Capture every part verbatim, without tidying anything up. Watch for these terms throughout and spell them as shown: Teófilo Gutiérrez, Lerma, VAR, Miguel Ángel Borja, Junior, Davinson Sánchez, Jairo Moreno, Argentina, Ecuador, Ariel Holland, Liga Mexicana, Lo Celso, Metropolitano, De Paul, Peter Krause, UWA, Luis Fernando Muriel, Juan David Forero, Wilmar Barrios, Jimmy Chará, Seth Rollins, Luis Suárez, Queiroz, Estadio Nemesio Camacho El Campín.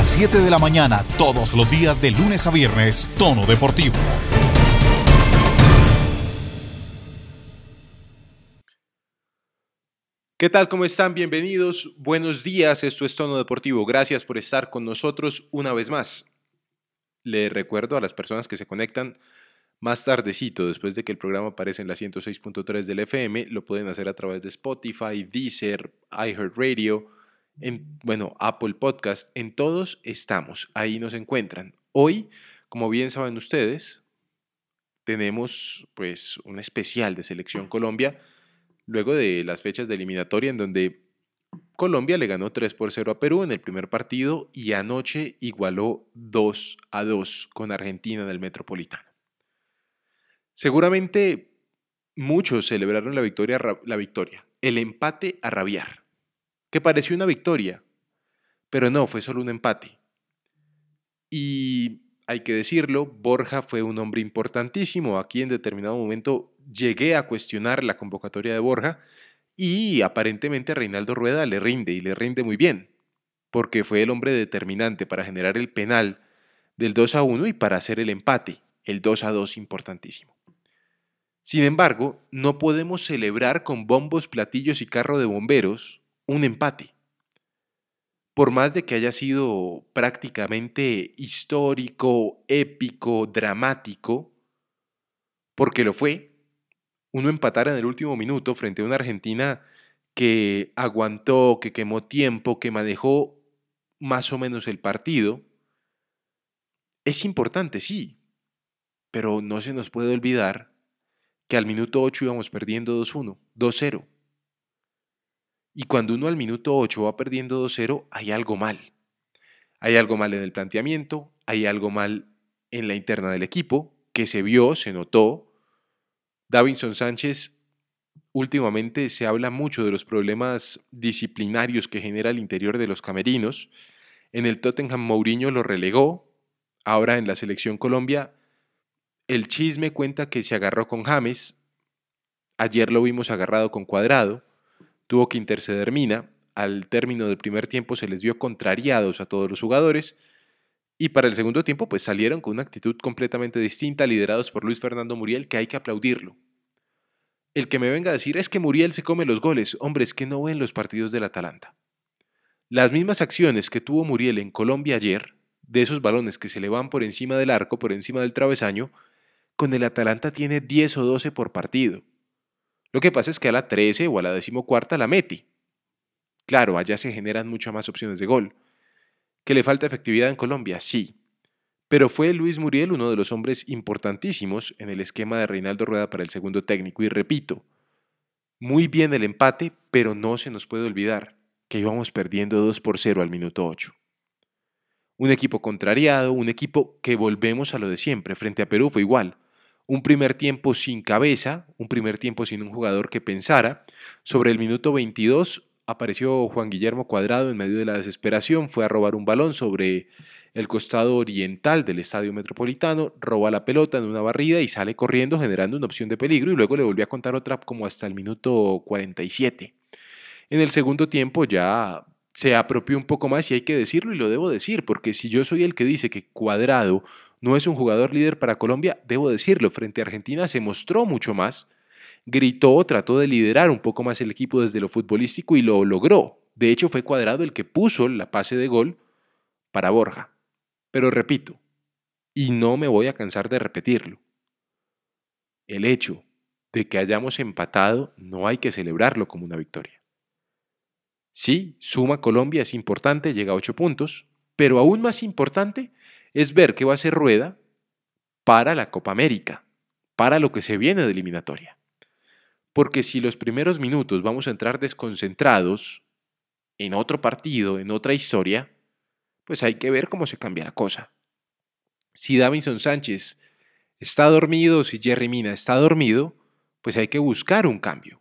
las siete de la mañana, todos los días de lunes a viernes, Tono Deportivo. ¿Qué tal? ¿Cómo están? Bienvenidos. Buenos días. Esto es Tono Deportivo. Gracias por estar con nosotros una vez más. Les recuerdo a las personas que se conectan más tardecito, después de que el programa aparece en la ciento seis punto tres del F M, lo pueden hacer a través de Spotify, Deezer, iHeartRadio, en, bueno, Apple Podcast. En todos estamos. Ahí nos encuentran. Hoy, como bien saben ustedes, tenemos pues un especial de Selección Colombia. Luego de las fechas de eliminatoria en donde Colombia le ganó tres por cero a Perú en el primer partido y anoche igualó dos a dos con Argentina en el Metropolitano. Seguramente muchos celebraron la victoria, la victoria, el empate a rabiar, que pareció una victoria, pero no, fue solo un empate. Y hay que decirlo, Borja fue un hombre importantísimo. Aquí en determinado momento llegué a cuestionar la convocatoria de Borja y aparentemente a Reinaldo Rueda le rinde y le rinde muy bien, porque fue el hombre determinante para generar el penal del dos a uno y para hacer el empate, el dos a dos importantísimo. Sin embargo, no podemos celebrar con bombos, platillos y carro de bomberos un empate. Por más de que haya sido prácticamente histórico, épico, dramático, porque lo fue, uno empatar en el último minuto frente a una Argentina que aguantó, que quemó tiempo, que manejó más o menos el partido, es importante, sí, pero no se nos puede olvidar que al minuto ocho íbamos perdiendo dos uno, dos cero. Y cuando uno al minuto ocho va perdiendo dos cero, hay algo mal. Hay algo mal en el planteamiento, hay algo mal en la interna del equipo, que se vio, se notó. Davinson Sánchez, últimamente se habla mucho de los problemas disciplinarios que genera el interior de los camerinos. En el Tottenham Mourinho lo relegó. Ahora en la Selección Colombia, el chisme cuenta que se agarró con James. Ayer lo vimos agarrado con Cuadrado. Tuvo que interceder Mina, al término del primer tiempo se les vio contrariados a todos los jugadores y para el segundo tiempo pues salieron con una actitud completamente distinta, liderados por Luis Fernando Muriel, que hay que aplaudirlo. El que me venga a decir es que Muriel se come los goles, hombre, es que no ven los partidos del Atalanta. Las mismas acciones que tuvo Muriel en Colombia ayer, de esos balones que se le van por encima del arco, por encima del travesaño, con el Atalanta tiene diez o doce por partido. Lo que pasa es que a la trece o a la decimocuarta la mete. Claro, allá se generan muchas más opciones de gol. ¿Que le falta efectividad en Colombia? Sí. Pero fue Luis Muriel uno de los hombres importantísimos en el esquema de Reinaldo Rueda para el segundo técnico. Y repito, muy bien el empate, pero no se nos puede olvidar que íbamos perdiendo dos por cero al minuto ocho. Un equipo contrariado, un equipo que volvemos a lo de siempre. Frente a Perú fue igual. Un primer tiempo sin cabeza, un primer tiempo sin un jugador que pensara. Sobre el minuto veintidós apareció Juan Guillermo Cuadrado en medio de la desesperación, fue a robar un balón sobre el costado oriental del Estadio Metropolitano, roba la pelota en una barrida y sale corriendo generando una opción de peligro y luego le volvió a contar otra como hasta el minuto cuarenta y siete. En el segundo tiempo ya se apropió un poco más y hay que decirlo y lo debo decir porque si yo soy el que dice que Cuadrado no es un jugador líder para Colombia, debo decirlo, frente a Argentina se mostró mucho más, gritó, trató de liderar un poco más el equipo desde lo futbolístico y lo logró. De hecho fue Cuadrado el que puso la pase de gol para Borja. Pero repito, y no me voy a cansar de repetirlo, el hecho de que hayamos empatado no hay que celebrarlo como una victoria. Sí, suma Colombia, es importante, llega a ocho puntos, pero aún más importante es ver qué va a hacer Rueda para la Copa América, para lo que se viene de eliminatoria. Porque si los primeros minutos vamos a entrar desconcentrados en otro partido, en otra historia, pues hay que ver cómo se cambia la cosa. Si Davinson Sánchez está dormido, si Jerry Mina está dormido, pues hay que buscar un cambio.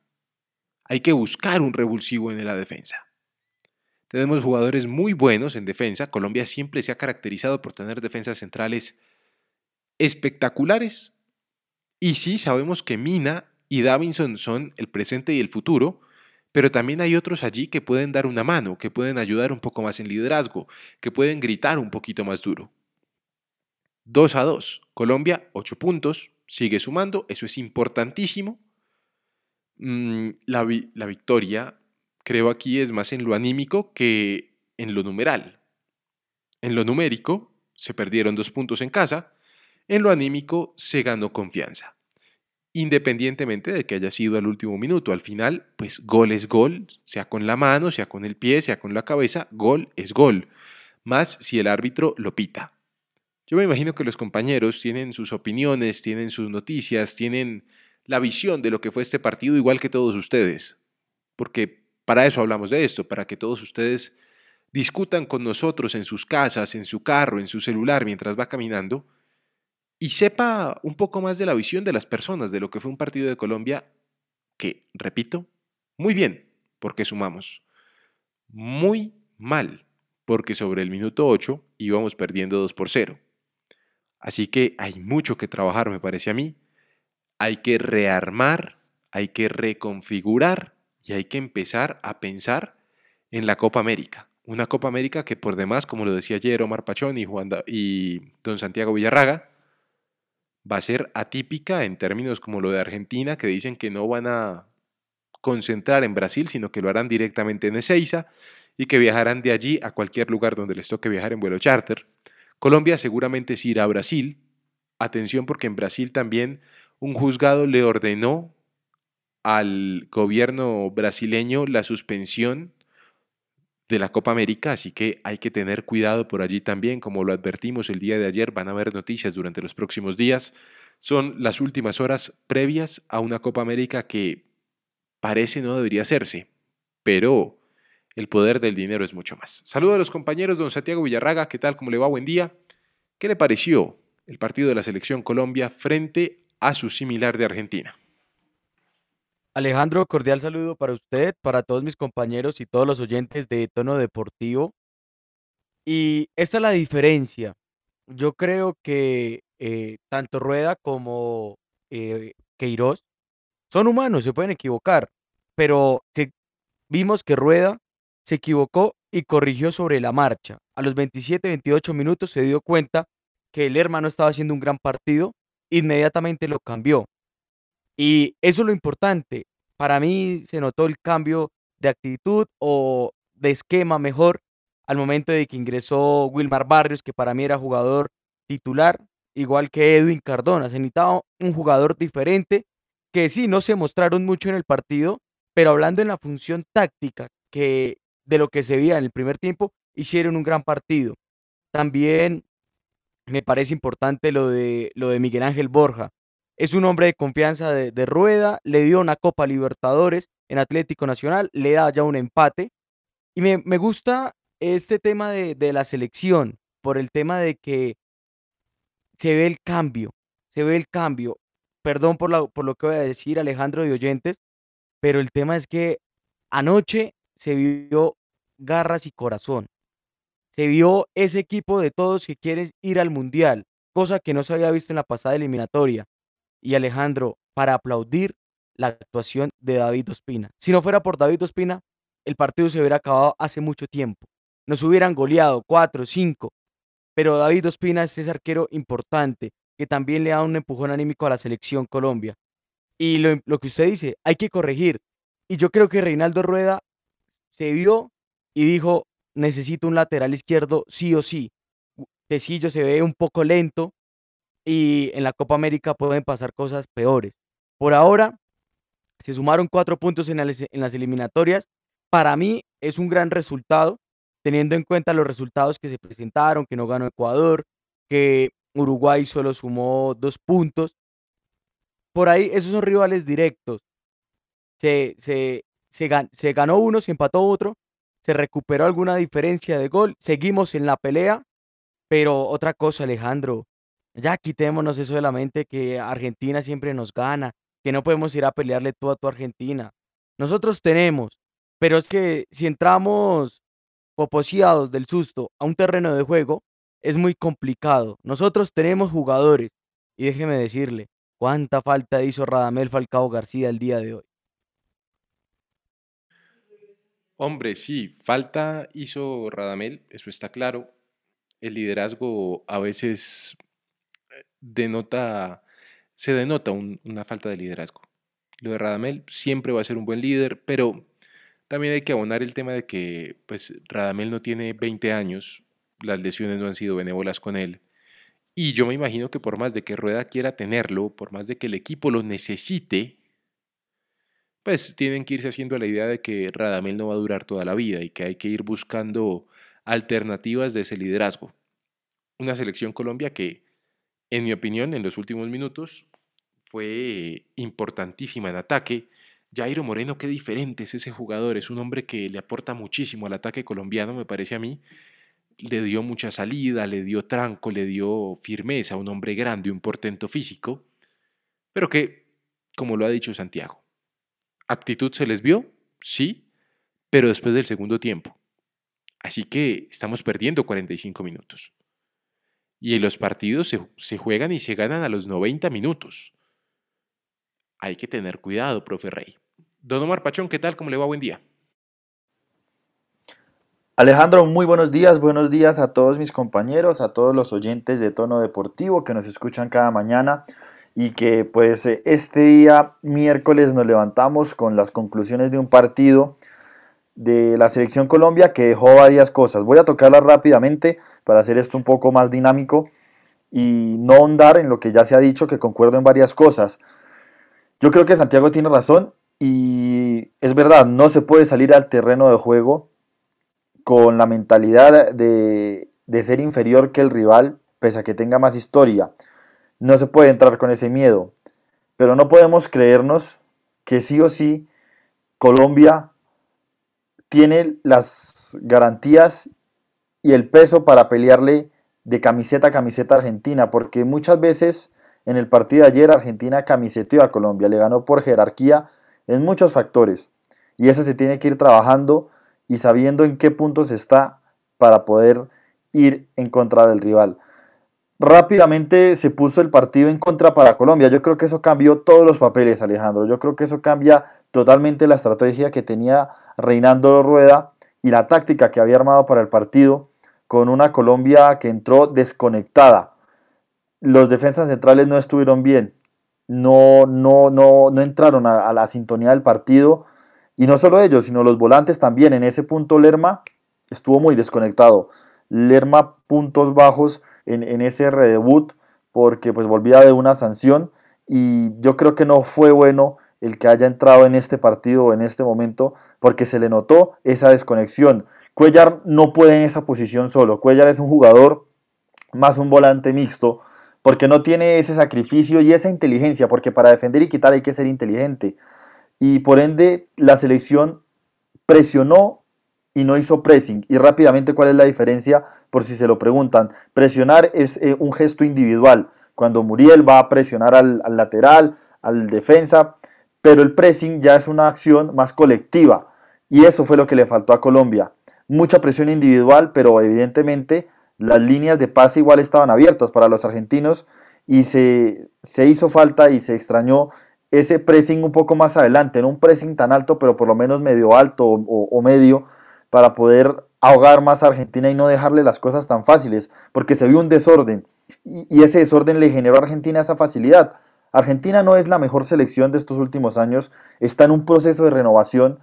Hay que buscar un revulsivo en la defensa. Tenemos jugadores muy buenos en defensa. Colombia siempre se ha caracterizado por tener defensas centrales espectaculares. Y sí, sabemos que Mina y Davinson son el presente y el futuro, pero también hay otros allí que pueden dar una mano, que pueden ayudar un poco más en liderazgo, que pueden gritar un poquito más duro. dos a dos. Colombia, ocho puntos. Sigue sumando. Eso es importantísimo. La, vi la victoria, creo aquí, es más en lo anímico que en lo numeral. En lo numérico, se perdieron dos puntos en casa. En lo anímico, se ganó confianza. Independientemente de que haya sido al último minuto. Al final, pues gol es gol. Sea con la mano, sea con el pie, sea con la cabeza. Gol es gol. Más si el árbitro lo pita. Yo me imagino que los compañeros tienen sus opiniones, tienen sus noticias, tienen la visión de lo que fue este partido igual que todos ustedes. Porque para eso hablamos de esto, para que todos ustedes discutan con nosotros en sus casas, en su carro, en su celular mientras va caminando y sepa un poco más de la visión de las personas de lo que fue un partido de Colombia que, repito, muy bien porque sumamos, muy mal porque sobre el minuto ocho íbamos perdiendo dos por cero. Así que hay mucho que trabajar, me parece a mí. Hay que rearmar, hay que reconfigurar y hay que empezar a pensar en la Copa América. Una Copa América que por demás, como lo decía ayer Omar Pachón y, Juan da y don Santiago Villarraga, va a ser atípica en términos como lo de Argentina, que dicen que no van a concentrar en Brasil, sino que lo harán directamente en Ezeiza y que viajarán de allí a cualquier lugar donde les toque viajar en vuelo charter. Colombia seguramente sí irá a Brasil. Atención, porque en Brasil también un juzgado le ordenó al gobierno brasileño la suspensión de la Copa América, así que hay que tener cuidado por allí también, como lo advertimos el día de ayer. Van a haber noticias durante los próximos días. Son las últimas horas previas a una Copa América que parece no debería hacerse, pero el poder del dinero es mucho más. Saludo a los compañeros. Don Santiago Villarraga, ¿qué tal? ¿Cómo le va? Buen día. ¿Qué le pareció el partido de la Selección Colombia frente a su similar de Argentina? Alejandro, cordial saludo para usted, para todos mis compañeros y todos los oyentes de Tono Deportivo. Y esta es la diferencia. Yo creo que eh, tanto Rueda como eh, Queiroz son humanos, se pueden equivocar, pero se, vimos que Rueda se equivocó y corrigió sobre la marcha. A los veintisiete, veintiocho minutos se dio cuenta que Lerma no estaba haciendo un gran partido, inmediatamente lo cambió. Y eso es lo importante. Para mí se notó el cambio de actitud o de esquema mejor al momento de que ingresó Wilmar Barrios, que para mí era jugador titular, igual que Edwin Cardona. Se necesitaba un jugador diferente, que sí, no se mostraron mucho en el partido, pero hablando en la función táctica, que de lo que se veía en el primer tiempo, hicieron un gran partido. También me parece importante lo de, lo de Miguel Ángel Borja. Es un hombre de confianza de, de Rueda, le dio una Copa Libertadores en Atlético Nacional, le da ya un empate. Y me, me gusta este tema de, de la selección, por el tema de que se ve el cambio, se ve el cambio. Perdón por, la, por lo que voy a decir, Alejandro, de oyentes, pero el tema es que anoche se vio garras y corazón. Se vio ese equipo de todos que quieren ir al Mundial, cosa que no se había visto en la pasada eliminatoria. Y Alejandro, para aplaudir la actuación de David Ospina. Si no fuera por David Ospina, el partido se hubiera acabado hace mucho tiempo. Nos hubieran goleado cuatro, cinco. Pero David Ospina es ese arquero importante que también le da un empujón anímico a la Selección Colombia. Y lo, lo que usted dice, hay que corregir. Y yo creo que Reinaldo Rueda se vio y dijo, necesito un lateral izquierdo sí o sí. Tecillo se ve un poco lento y en la Copa América pueden pasar cosas peores. Por ahora, se sumaron cuatro puntos en las, en las eliminatorias. Para mí es un gran resultado, teniendo en cuenta los resultados que se presentaron, que no ganó Ecuador, que Uruguay solo sumó dos puntos. Por ahí, esos son rivales directos. Se... se Se ganó uno, se empató otro, se recuperó alguna diferencia de gol, seguimos en la pelea, pero otra cosa, Alejandro, ya quitémonos eso de la mente que Argentina siempre nos gana, que no podemos ir a pelearle tú a tu Argentina. Nosotros tenemos, pero es que si entramos poposeados del susto a un terreno de juego, es muy complicado. Nosotros tenemos jugadores, y déjeme decirle, ¿cuánta falta hizo Radamel Falcao García el día de hoy? Hombre, sí, falta hizo Radamel, eso está claro. El liderazgo a veces denota, se denota un, una falta de liderazgo. Lo de Radamel siempre va a ser un buen líder, pero también hay que abonar el tema de que pues, Radamel no tiene veinte años, las lesiones no han sido benévolas con él. Y yo me imagino que por más de que Rueda quiera tenerlo, por más de que el equipo lo necesite, pues tienen que irse haciendo la idea de que Radamel no va a durar toda la vida y que hay que ir buscando alternativas de ese liderazgo. Una Selección Colombia que, en mi opinión, en los últimos minutos fue importantísima en ataque. Jairo Moreno, qué diferente es ese jugador, es un hombre que le aporta muchísimo al ataque colombiano, me parece a mí. Le dio mucha salida, le dio tranco, le dio firmeza, un hombre grande, un portento físico, pero que, como lo ha dicho Santiago, actitud se les vio, sí, pero después del segundo tiempo. Así que estamos perdiendo cuarenta y cinco minutos. Y en los partidos se, se juegan y se ganan a los noventa minutos. Hay que tener cuidado, profe Rey. Don Omar Pachón, ¿qué tal? ¿Cómo le va? Buen día. Alejandro, muy buenos días, buenos días a todos mis compañeros, a todos los oyentes de Tono Deportivo que nos escuchan cada mañana y que pues este día miércoles nos levantamos con las conclusiones de un partido de la Selección Colombia que dejó varias cosas. Voy a tocarlas rápidamente para hacer esto un poco más dinámico y no ahondar en lo que ya se ha dicho, que concuerdo en varias cosas. Yo creo que Santiago tiene razón y es verdad, no se puede salir al terreno de juego con la mentalidad de, de ser inferior que el rival, pese a que tenga más historia. No se puede entrar con ese miedo. Pero no podemos creernos que sí o sí Colombia tiene las garantías y el peso para pelearle de camiseta a camiseta a Argentina, porque muchas veces en el partido de ayer Argentina camiseteó a Colombia, le ganó por jerarquía en muchos factores. Y eso se tiene que ir trabajando y sabiendo en qué puntos está para poder ir en contra del rival. Rápidamente se puso el partido en contra para Colombia. Yo creo que eso cambió todos los papeles, Alejandro. Yo creo que eso cambia totalmente la estrategia que tenía Reinaldo Rueda y la táctica que había armado para el partido, con una Colombia que entró desconectada. Los defensas centrales no estuvieron bien. No, no, no, no entraron a, a la sintonía del partido. Y no solo ellos, sino los volantes también. En ese punto Lerma estuvo muy desconectado. Lerma puntos bajos en, en ese redebut porque pues volvía de una sanción. Y yo creo que no fue bueno el que haya entrado en este partido o en este momento porque se le notó esa desconexión. Cuellar no puede en esa posición solo. Cuellar es un jugador más un volante mixto porque no tiene ese sacrificio y esa inteligencia, porque para defender y quitar hay que ser inteligente. Y por ende, la selección presionó y no hizo pressing. Y rápidamente, ¿cuál es la diferencia? Por si se lo preguntan. Presionar es eh, un gesto individual. Cuando Muriel va a presionar al, al lateral, al defensa. Pero el pressing ya es una acción más colectiva. Y eso fue lo que le faltó a Colombia. Mucha presión individual, pero evidentemente las líneas de pase igual estaban abiertas para los argentinos. Y se, se hizo falta y se extrañó ese pressing un poco más adelante, no un pressing tan alto, pero por lo menos medio alto o, o medio, para poder ahogar más a Argentina y no dejarle las cosas tan fáciles, porque se vio un desorden, y, y ese desorden le generó a Argentina esa facilidad. Argentina no es la mejor selección de estos últimos años, está en un proceso de renovación,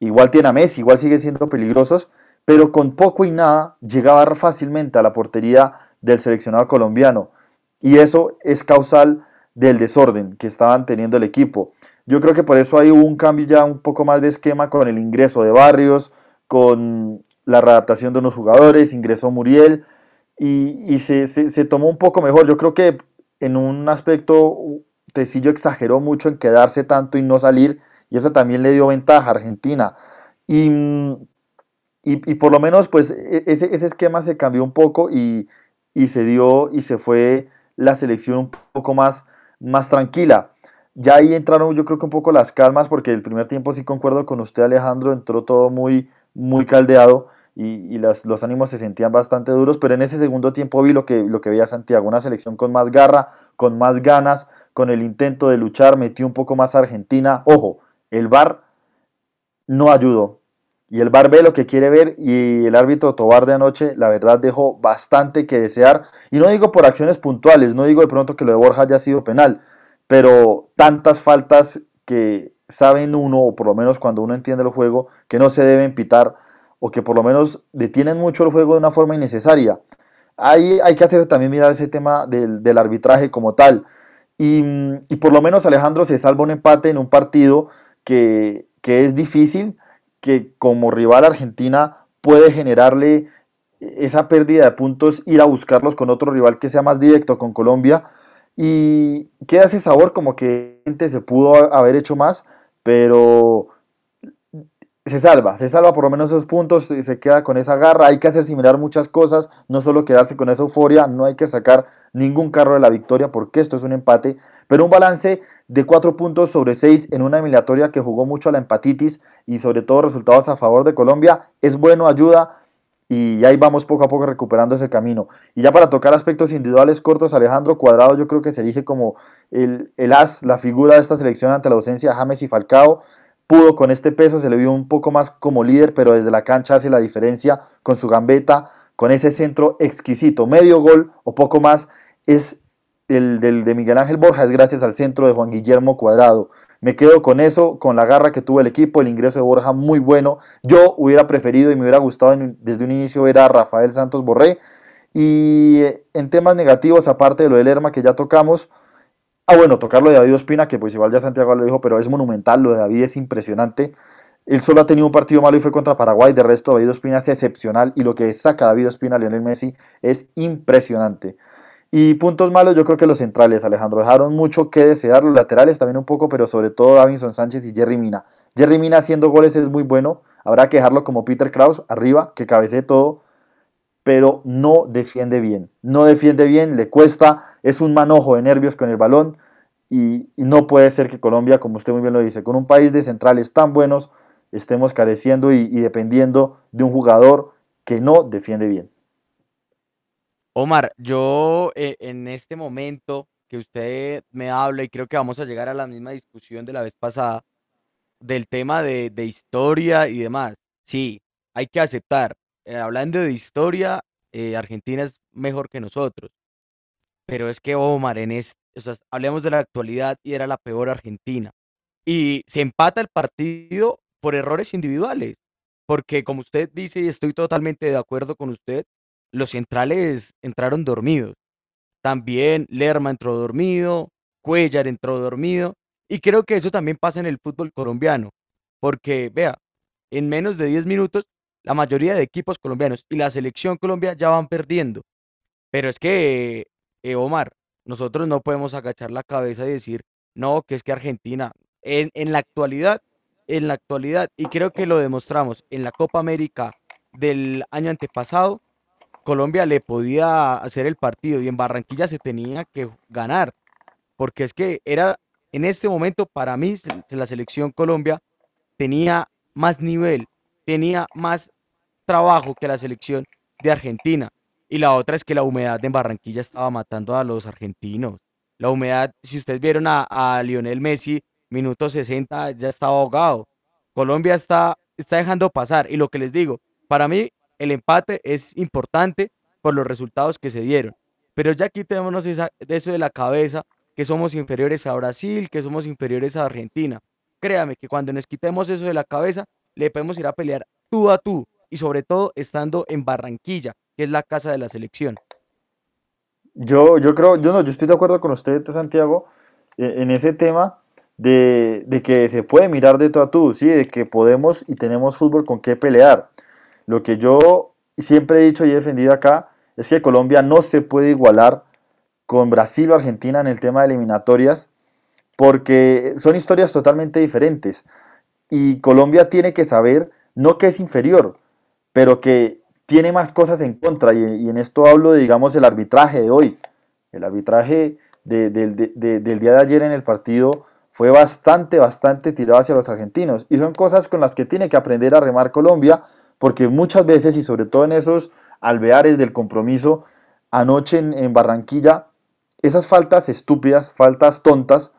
igual tiene a Messi, igual sigue siendo peligrosos, pero con poco y nada llegaba fácilmente a la portería del seleccionado colombiano, y eso es causal del desorden que estaban teniendo el equipo. Yo creo que por eso ahí hubo un cambio ya un poco más de esquema con el ingreso de Barrios, con la readaptación de unos jugadores, ingresó Muriel y, y se, se, se tomó un poco mejor. Yo creo que en un aspecto Tecillo exageró mucho en quedarse tanto y no salir, y eso también le dio ventaja a Argentina. Y, y, y por lo menos pues ese, ese esquema se cambió un poco y, y se dio y se fue la selección un poco más más tranquila. Ya ahí entraron yo creo que un poco las calmas, porque el primer tiempo sí concuerdo con usted, Alejandro, entró todo muy, muy caldeado y, y las, los ánimos se sentían bastante duros, pero en ese segundo tiempo vi lo que, lo que veía Santiago, una selección con más garra, con más ganas, con el intento de luchar, metió un poco más a Argentina. Ojo, el V A R no ayudó y el V A R ve lo que quiere ver, y el árbitro Tobar de anoche, la verdad, dejó bastante que desear, y no digo por acciones puntuales, no digo de pronto que lo de Borja haya sido penal, pero tantas faltas que saben uno, o por lo menos cuando uno entiende el juego, que no se deben pitar, o que por lo menos detienen mucho el juego de una forma innecesaria. Ahí hay que hacer también mirar ese tema del, del arbitraje como tal, y, y por lo menos Alejandro se salva un empate en un partido que, que es difícil, que como rival Argentina puede generarle esa pérdida de puntos, ir a buscarlos con otro rival que sea más directo, con Colombia, y queda ese sabor como que se pudo haber hecho más, pero se salva, se salva por lo menos esos puntos, se queda con esa garra. Hay que hacer similar muchas cosas, no solo quedarse con esa euforia, no hay que sacar ningún carro de la victoria, porque esto es un empate, pero un balance de cuatro puntos sobre seis en una eliminatoria que jugó mucho a la empatitis, y sobre todo resultados a favor de Colombia, es bueno, ayuda, y ahí vamos poco a poco recuperando ese camino. Y ya para tocar aspectos individuales cortos, Alejandro, Cuadrado yo creo que se erige como el, el as, la figura de esta selección ante la ausencia de James y Falcao. Pudo con este peso, se le vio un poco más como líder, pero desde la cancha hace la diferencia con su gambeta, con ese centro exquisito, medio gol o poco más, es el del de Miguel Ángel Borja, es gracias al centro de Juan Guillermo Cuadrado. Me quedo con eso, con la garra que tuvo el equipo, el ingreso de Borja muy bueno. Yo hubiera preferido y me hubiera gustado en, desde un inicio ver a Rafael Santos Borré. Y en temas negativos, aparte de lo de Lerma que ya tocamos, ah bueno, tocar lo de David Ospina, que pues igual ya Santiago lo dijo, pero es monumental, lo de David es impresionante. Él solo ha tenido un partido malo y fue contra Paraguay, de resto David Ospina es excepcional, y lo que saca David Ospina a Lionel Messi es impresionante. Y puntos malos, yo creo que los centrales, Alejandro, dejaron mucho que desear, los laterales también un poco, pero sobre todo Davinson Sánchez y Jerry Mina. Jerry Mina haciendo goles es muy bueno, habrá que dejarlo como Peter Krause, arriba, que cabecee todo, pero no defiende bien, no defiende bien, le cuesta, es un manojo de nervios con el balón, y, y no puede ser que Colombia, como usted muy bien lo dice, con un país de centrales tan buenos, estemos careciendo y, y dependiendo de un jugador que no defiende bien. Omar, yo eh, en este momento que usted me habla, y creo que vamos a llegar a la misma discusión de la vez pasada, del tema de, de historia y demás, sí, hay que aceptar, hablando de historia, eh, Argentina es mejor que nosotros, pero es que Omar, en este, o sea, hablemos de la actualidad y era la peor Argentina, y se empata el partido por errores individuales, porque como usted dice, y estoy totalmente de acuerdo con usted, los centrales entraron dormidos, también Lerma entró dormido, Cuellar entró dormido, y creo que eso también pasa en el fútbol colombiano, porque vea, en menos de diez minutos, la mayoría de equipos colombianos y la selección Colombia ya van perdiendo. Pero es que, eh, Omar, nosotros no podemos agachar la cabeza y decir, no, que es que Argentina, en, en la actualidad, en la actualidad, y creo que lo demostramos en la Copa América del año antepasado, Colombia le podía hacer el partido y en Barranquilla se tenía que ganar, porque es que era, en este momento, para mí, la selección Colombia tenía más nivel, tenía más trabajo que la selección de Argentina, y la otra es que la humedad en Barranquilla estaba matando a los argentinos, la humedad, si ustedes vieron a, a Lionel Messi, minuto sesenta ya estaba ahogado. Colombia está, está dejando pasar, y lo que les digo, para mí el empate es importante por los resultados que se dieron, pero ya quitémonos esa, eso de la cabeza, que somos inferiores a Brasil, que somos inferiores a Argentina. Créame que cuando nos quitemos eso de la cabeza, le podemos ir a pelear tú a tú, y sobre todo estando en Barranquilla, que es la casa de la selección. Yo, yo creo, yo no, yo estoy de acuerdo con usted, Santiago, en ese tema de, de que se puede mirar de tú a tú, sí, de que podemos y tenemos fútbol con qué pelear. Lo que yo siempre he dicho y he defendido acá es que Colombia no se puede igualar con Brasil o Argentina en el tema de eliminatorias, porque son historias totalmente diferentes. Y Colombia tiene que saber, no que es inferior, pero que tiene más cosas en contra, y, y en esto hablo de, digamos, el arbitraje de hoy. El arbitraje de, de, de, de, del día de ayer en el partido fue bastante, bastante tirado hacia los argentinos, y son cosas con las que tiene que aprender a remar Colombia, porque muchas veces, y sobre todo en esos alveares del compromiso anoche en, en Barranquilla, esas faltas estúpidas, faltas tontas,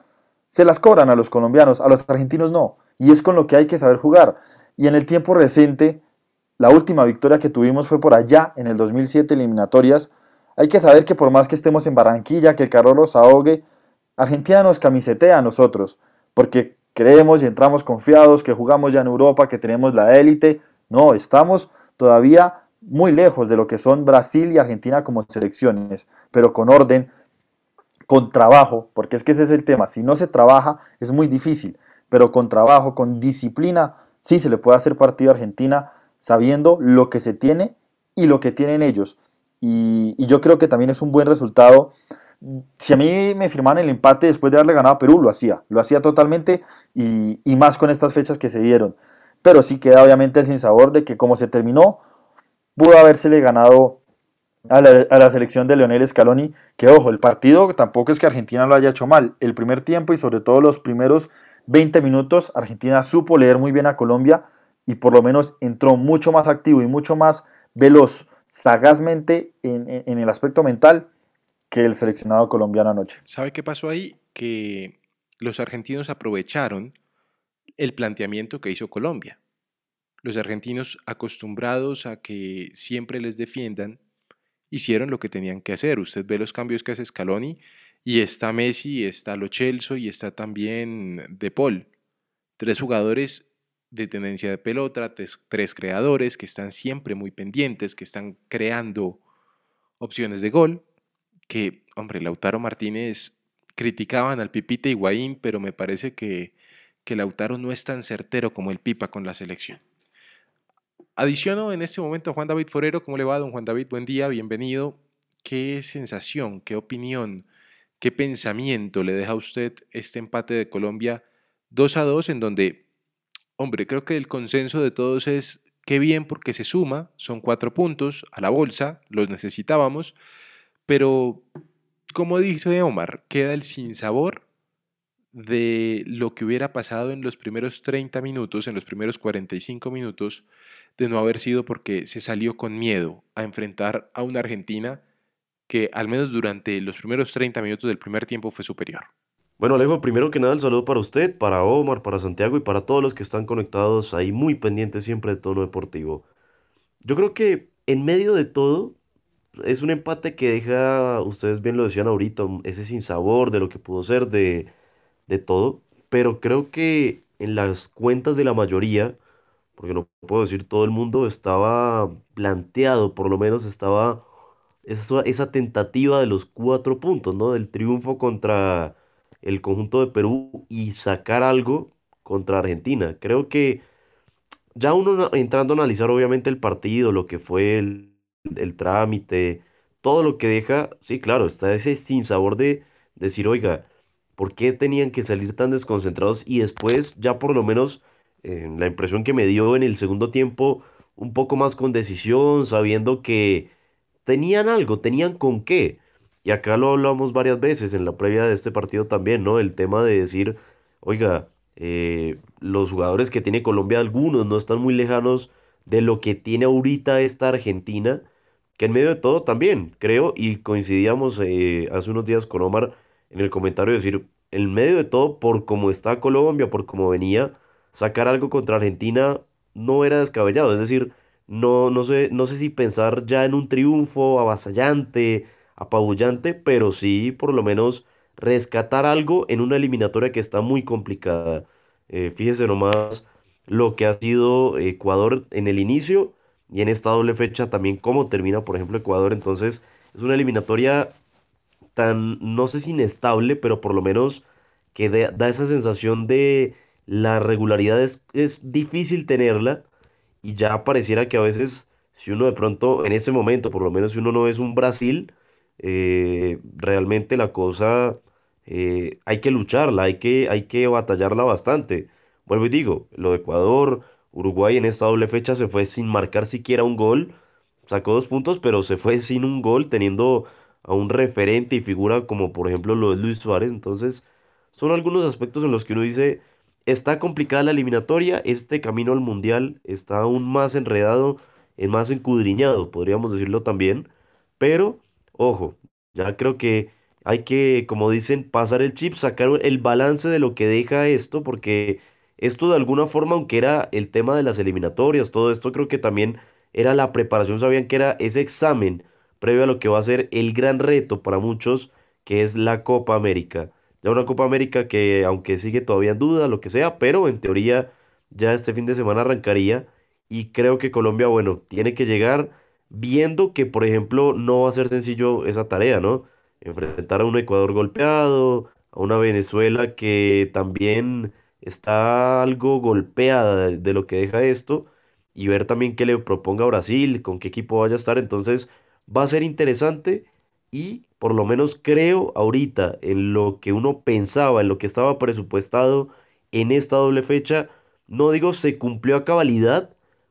se las cobran a los colombianos, a los argentinos no. Y es con lo que hay que saber jugar. y en el tiempo reciente, la última victoria que tuvimos fue por allá en el dos mil siete, eliminatorias. Hay que saber que por más que estemos en Barranquilla, que el calor nos ahogue, Argentina nos camisetea a nosotros, porque creemos y entramos confiados, que jugamos ya en Europa, que tenemos la élite. No, estamos todavía muy lejos de lo que son Brasil y Argentina como selecciones, pero con orden, con trabajo, porque es que ese es el tema. Si no se trabaja es muy difícil, pero con trabajo, con disciplina, sí se le puede hacer partido a Argentina, sabiendo lo que se tiene y lo que tienen ellos. Y, y yo creo que también es un buen resultado. Si a mí me firmaran el empate después de haberle ganado a Perú, lo hacía, lo hacía totalmente, y, y más con estas fechas que se dieron. Pero sí queda obviamente el sinsabor de que como se terminó, pudo habérsele ganado a la, a la selección de Lionel Scaloni, que ojo, el partido tampoco es que Argentina lo haya hecho mal. El primer tiempo y sobre todo los primeros veinte minutos, Argentina supo leer muy bien a Colombia y por lo menos entró mucho más activo y mucho más veloz, sagazmente en, en, en el aspecto mental, que el seleccionado colombiano anoche. ¿Sabe qué pasó ahí? Que los argentinos aprovecharon el planteamiento que hizo Colombia. Los argentinos, acostumbrados a que siempre les defiendan, hicieron lo que tenían que hacer. Usted ve los cambios que hace Scaloni y está Messi, está Lo Celso y está también De Paul. Tres jugadores de tendencia de pelota, tres, tres creadores que están siempre muy pendientes, que están creando opciones de gol. Que, hombre, Lautaro Martínez, criticaban al Pipita Higuaín, pero me parece que, que Lautaro no es tan certero como el Pipa con la selección. Adiciono en este momento a Juan David Forero. ¿Cómo le va, don Juan David? Buen día, bienvenido. ¿Qué sensación, qué opinión, qué pensamiento le deja a usted este empate de Colombia dos a dos, en donde, hombre, creo que el consenso de todos es qué bien porque se suma, son cuatro puntos a la bolsa, los necesitábamos. Pero, como dice Omar, queda el sinsabor de lo que hubiera pasado en los primeros treinta minutos, en los primeros cuarenta y cinco minutos, de no haber sido porque se salió con miedo a enfrentar a una Argentina que al menos durante los primeros treinta minutos del primer tiempo fue superior. Bueno, Alejo, primero que nada el saludo para usted, para Omar, para Santiago y para todos los que están conectados ahí muy pendientes siempre de todo lo deportivo. Yo creo que en medio de todo, es un empate que deja, ustedes bien lo decían ahorita, ese sinsabor de lo que pudo ser, de, de todo. Pero creo que en las cuentas de la mayoría, porque no puedo decir todo el mundo, estaba planteado, por lo menos estaba esa, esa tentativa de los cuatro puntos, ¿no? Del triunfo contra el conjunto de Perú y sacar algo contra Argentina. Creo que ya uno entrando a analizar obviamente el partido, lo que fue el... el trámite, todo lo que deja, sí, claro, está ese sinsabor de decir, oiga, ¿por qué tenían que salir tan desconcentrados? Y después, ya por lo menos, eh, la impresión que me dio en el segundo tiempo, un poco más con decisión, sabiendo que tenían algo, tenían con qué. Y acá lo hablamos varias veces en la previa de este partido también, ¿no? El tema de decir, oiga, eh, los jugadores que tiene Colombia, algunos no están muy lejanos de lo que tiene ahorita esta Argentina, que en medio de todo también, creo, y coincidíamos eh, hace unos días con Omar en el comentario, de decir, en medio de todo, por cómo está Colombia, por cómo venía, sacar algo contra Argentina no era descabellado. Es decir, no, no sé, no sé si pensar ya en un triunfo avasallante, apabullante, pero sí por lo menos rescatar algo en una eliminatoria que está muy complicada. Eh, fíjese nomás lo que ha sido Ecuador en el inicio y en esta doble fecha también cómo termina, por ejemplo, Ecuador. Entonces es una eliminatoria tan, no sé si inestable, pero por lo menos que de, da esa sensación de la regularidad es, es difícil tenerla, y ya pareciera que a veces, si uno de pronto en ese momento, por lo menos si uno no es un Brasil, eh, realmente la cosa eh, hay que lucharla, hay que, hay que batallarla bastante. Vuelvo y digo, lo de Ecuador, Uruguay en esta doble fecha se fue sin marcar siquiera un gol, sacó dos puntos, pero se fue sin un gol, teniendo a un referente y figura como por ejemplo lo de Luis Suárez. Entonces son algunos aspectos en los que uno dice, está complicada la eliminatoria, este camino al mundial está aún más enredado, más encudriñado, podríamos decirlo también, pero ojo, ya creo que hay que, como dicen, pasar el chip, sacar el balance de lo que deja esto, porque Esto de alguna forma, aunque era el tema de las eliminatorias, todo esto creo que también era la preparación, sabían que era ese examen previo a lo que va a ser el gran reto para muchos, que es la Copa América. Ya una Copa América que, aunque sigue todavía en duda, lo que sea, pero en teoría ya este fin de semana arrancaría y creo que Colombia, bueno, tiene que llegar viendo que, por ejemplo, no va a ser sencillo esa tarea, ¿no? Enfrentar a un Ecuador golpeado, a una Venezuela que también está algo golpeada de lo que deja esto, y ver también qué le proponga Brasil, con qué equipo vaya a estar. Entonces va a ser interesante y por lo menos creo ahorita en lo que uno pensaba, en lo que estaba presupuestado en esta doble fecha, no digo se cumplió a cabalidad,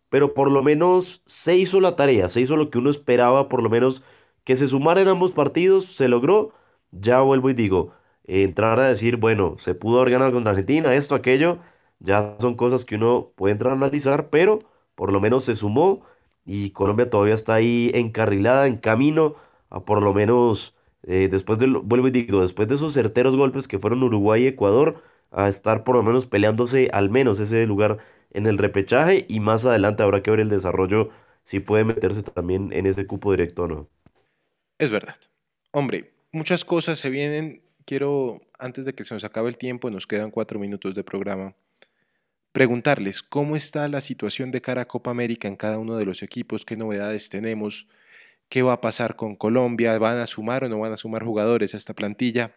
pero por lo menos se hizo la tarea, se hizo lo que uno esperaba, por lo menos que se sumaran ambos partidos, se logró. Ya vuelvo y digo, entrar a decir, bueno, se pudo haber ganado contra Argentina, esto, aquello, ya son cosas que uno puede entrar a analizar, pero por lo menos se sumó y Colombia todavía está ahí encarrilada, en camino a por lo menos, eh, después de, vuelvo y digo, después de esos certeros golpes que fueron Uruguay y Ecuador, a estar por lo menos peleándose al menos ese lugar en el repechaje, y más adelante habrá que ver el desarrollo si puede meterse también en ese cupo directo o no. Es verdad. Hombre, muchas cosas se vienen. Quiero, antes de que se nos acabe el tiempo, nos quedan cuatro minutos de programa, preguntarles cómo está la situación de cara a Copa América en cada uno de los equipos, qué novedades tenemos, qué va a pasar con Colombia, van a sumar o no van a sumar jugadores a esta plantilla,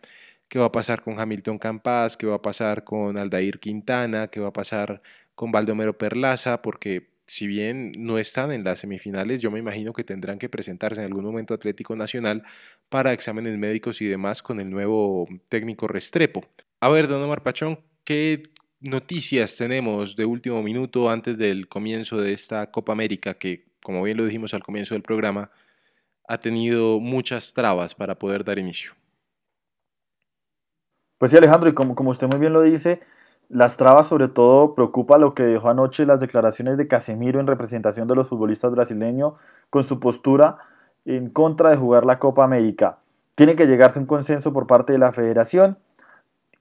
qué va a pasar con Hamilton Campas, qué va a pasar con Aldair Quintana, qué va a pasar con Baldomero Perlaza, porque si bien no están en las semifinales, yo me imagino que tendrán que presentarse en algún momento a Atlético Nacional para exámenes médicos y demás con el nuevo técnico Restrepo. A ver, don Omar Pachón, ¿qué noticias tenemos de último minuto antes del comienzo de esta Copa América que, como bien lo dijimos al comienzo del programa, ha tenido muchas trabas para poder dar inicio? Pues sí, Alejandro, y como, como usted muy bien lo dice, las trabas sobre todo preocupa lo que dejó anoche las declaraciones de Casemiro en representación de los futbolistas brasileños con su postura en contra de jugar la Copa América. Tiene que llegarse un consenso por parte de la federación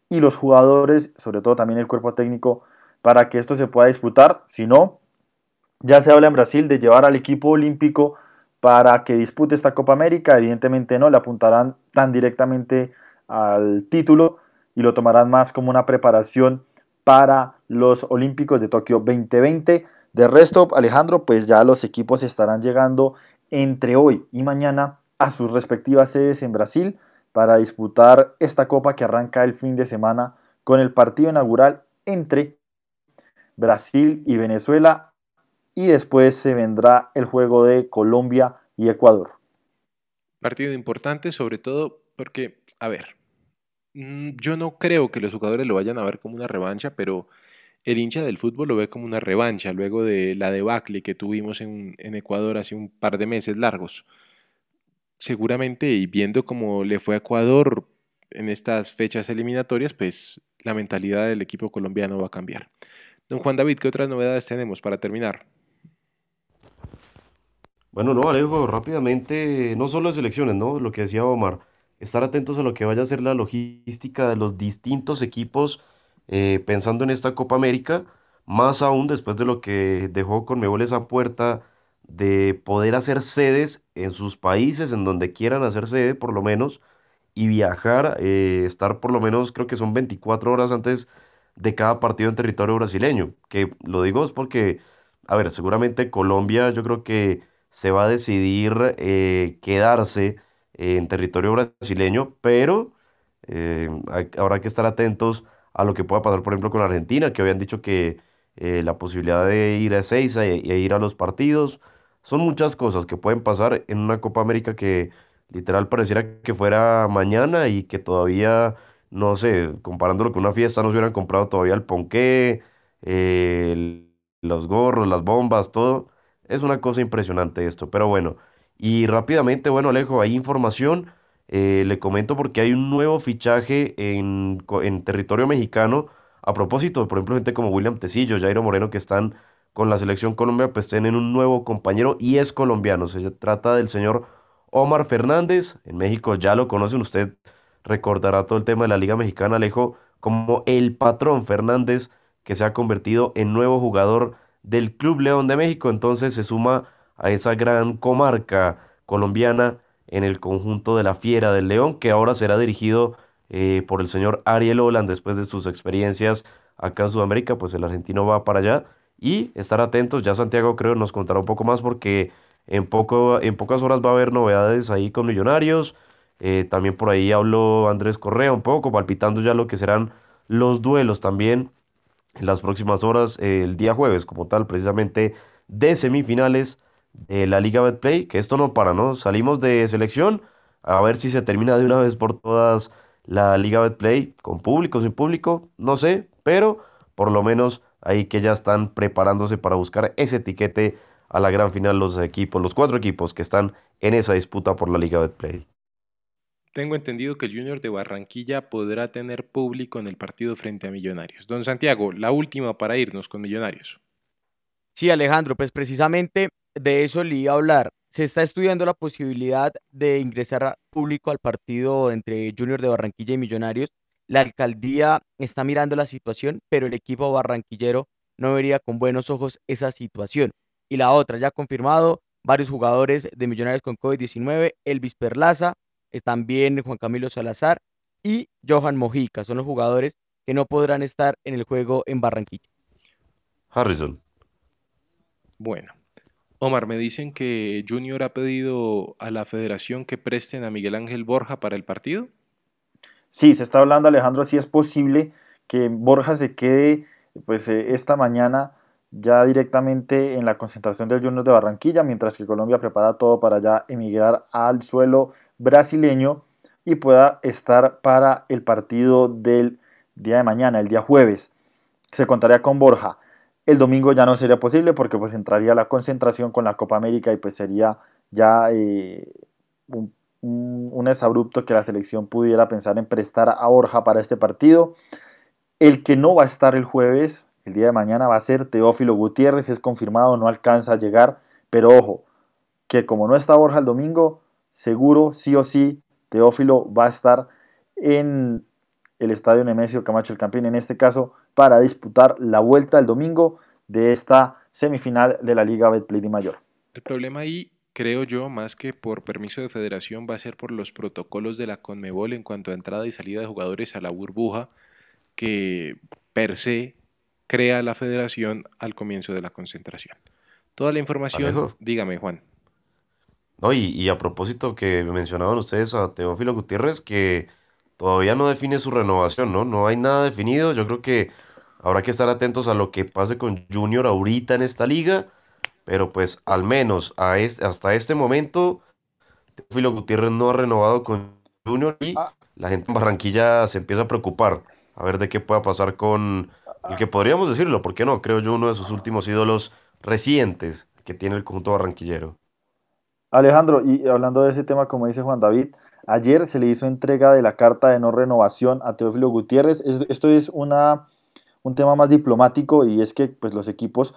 y los jugadores, sobre todo también el cuerpo técnico, para que esto se pueda disputar. Si no, ya se habla en Brasil de llevar al equipo olímpico para que dispute esta Copa América. Evidentemente no, le apuntarán tan directamente al título y lo tomarán más como una preparación para los Olímpicos de Tokio veinte veinte. De resto, Alejandro, pues ya los equipos estarán llegando entre hoy y mañana a sus respectivas sedes en Brasil para disputar esta copa que arranca el fin de semana con el partido inaugural entre Brasil y Venezuela, y después se vendrá el juego de Colombia y Ecuador. Partido importante, sobre todo porque, a ver, yo no creo que los jugadores lo vayan a ver como una revancha, pero el hincha del fútbol lo ve como una revancha luego de la debacle que tuvimos en, en Ecuador hace un par de meses largos. Seguramente, y viendo cómo le fue a Ecuador en estas fechas eliminatorias, pues la mentalidad del equipo colombiano va a cambiar. Don Juan David, ¿qué otras novedades tenemos para terminar? Bueno, no, Alejo, rápidamente, no solo de selecciones, ¿no? Lo que decía Omar, estar atentos a lo que vaya a ser la logística de los distintos equipos eh, pensando en esta Copa América, más aún después de lo que dejó Conmebol esa puerta de poder hacer sedes en sus países, en donde quieran hacer sede por lo menos, y viajar, eh, estar por lo menos, creo que son veinticuatro horas antes de cada partido en territorio brasileño, que lo digo es porque, a ver, seguramente Colombia yo creo que se va a decidir eh, quedarse en territorio brasileño, pero eh, hay, habrá que estar atentos a lo que pueda pasar, por ejemplo, con Argentina, que habían dicho que eh, la posibilidad de ir a Ezeiza e, e ir a los partidos, son muchas cosas que pueden pasar en una Copa América que literal pareciera que fuera mañana y que todavía, no sé, comparándolo con una fiesta, no se hubieran comprado todavía el ponqué, eh, el, los gorros, las bombas, todo. Es una cosa impresionante esto, pero bueno. Y rápidamente, bueno, Alejo, hay información, eh, le comento porque hay un nuevo fichaje en, en territorio mexicano, a propósito, por ejemplo, gente como William Tecillo, Jairo Moreno, que están con la Selección Colombia, pues tienen un nuevo compañero y es colombiano. Se trata del señor Omar Fernández. En México ya lo conocen, usted recordará todo el tema de la Liga Mexicana, Alejo, como el Patrón Fernández, que se ha convertido en nuevo jugador del Club León de México. Entonces se suma a esa gran comarca colombiana en el conjunto de la Fiera del León, que ahora será dirigido eh, por el señor Ariel Holland. Después de sus experiencias acá en Sudamérica, pues el argentino va para allá, y estar atentos. Ya Santiago, creo, nos contará un poco más, porque en, poco, en pocas horas va a haber novedades ahí con Millonarios. Eh, también por ahí habló Andrés Correa un poco, palpitando ya lo que serán los duelos también en las próximas horas, eh, el día jueves como tal, precisamente de semifinales de la Liga Betplay, que esto no para, ¿no? Salimos de selección, a ver si se termina de una vez por todas la Liga Betplay, con público, sin público, no sé, pero por lo menos ahí que ya están preparándose para buscar ese etiquete a la gran final los equipos, los cuatro equipos que están en esa disputa por la Liga Betplay. Tengo entendido que el Junior de Barranquilla podrá tener público en el partido frente a Millonarios. Don Santiago, la última para irnos con Millonarios. Sí, Alejandro, pues precisamente de eso le iba a hablar. Se está estudiando la posibilidad de ingresar público al partido entre Junior de Barranquilla y Millonarios. La alcaldía está mirando la situación, pero el equipo barranquillero no vería con buenos ojos esa situación. Y la otra, ya confirmado, varios jugadores de Millonarios con covid diecinueve, Elvis Perlaza, también Juan Camilo Salazar y Johan Mojica, son los jugadores que no podrán estar en el juego en Barranquilla. Harrison. Bueno, Omar, me dicen que Junior ha pedido a la federación que presten a Miguel Ángel Borja para el partido. Sí, se está hablando, Alejandro, si es posible que Borja se quede pues eh, esta mañana ya directamente en la concentración del Junior de Barranquilla, mientras que Colombia prepara todo para ya emigrar al suelo brasileño y pueda estar para el partido del día de mañana, el día jueves. Se contaría con Borja. El domingo ya no sería posible porque pues entraría la concentración con la Copa América y pues sería ya eh, un, un, un exabrupto que la selección pudiera pensar en prestar a Borja para este partido. El que no va a estar el jueves, el día de mañana, va a ser Teófilo Gutiérrez. Es confirmado, no alcanza a llegar, pero ojo, que como no está Borja el domingo, seguro, sí o sí, Teófilo va a estar en el estadio Nemesio Camacho el Campín, en este caso, para disputar la vuelta el domingo de esta semifinal de la Liga Betplay de Mayor. El problema ahí, creo yo, más que por permiso de federación, va a ser por los protocolos de la Conmebol en cuanto a entrada y salida de jugadores a la burbuja que per se crea la federación al comienzo de la concentración. Toda la información, Alejo. Dígame, Juan. No, y, y a propósito que mencionaban ustedes a Teófilo Gutiérrez, que todavía no define su renovación, ¿no? No hay nada definido. Yo creo que habrá que estar atentos a lo que pase con Junior ahorita en esta liga, pero pues al menos a este, hasta este momento Teófilo Gutiérrez no ha renovado con Junior y la gente en Barranquilla se empieza a preocupar a ver de qué pueda pasar con el que podríamos decirlo, ¿por qué no? Creo yo uno de sus últimos ídolos recientes que tiene el conjunto barranquillero. Alejandro, y hablando de ese tema, como dice Juan David, ayer se le hizo entrega de la carta de no renovación a Teófilo Gutiérrez. Esto es una, un tema más diplomático, y es que pues, los equipos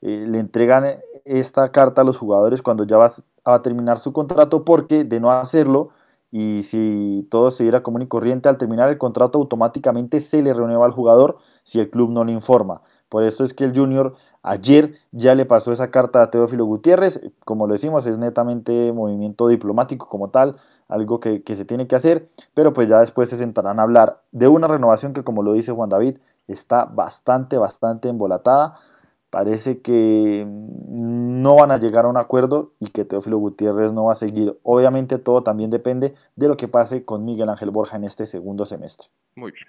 eh, le entregan esta carta a los jugadores cuando ya va a terminar su contrato, porque de no hacerlo, y si todo se diera común y corriente, al terminar el contrato automáticamente se le renueva al jugador si el club no le informa. Por eso es que el Junior ayer ya le pasó esa carta a Teófilo Gutiérrez. Como lo decimos, es netamente movimiento diplomático como tal, algo que, que se tiene que hacer, pero pues ya después se sentarán a hablar de una renovación que, como lo dice Juan David, está bastante, bastante embolatada. Parece que no van a llegar a un acuerdo y que Teófilo Gutiérrez no va a seguir. Obviamente todo también depende de lo que pase con Miguel Ángel Borja en este segundo semestre. Muy bien.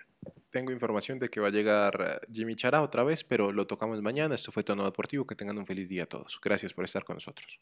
Tengo información de que va a llegar Jimmy Chará otra vez, pero lo tocamos mañana. Esto fue Tono Deportivo. Que tengan un feliz día a todos. Gracias por estar con nosotros.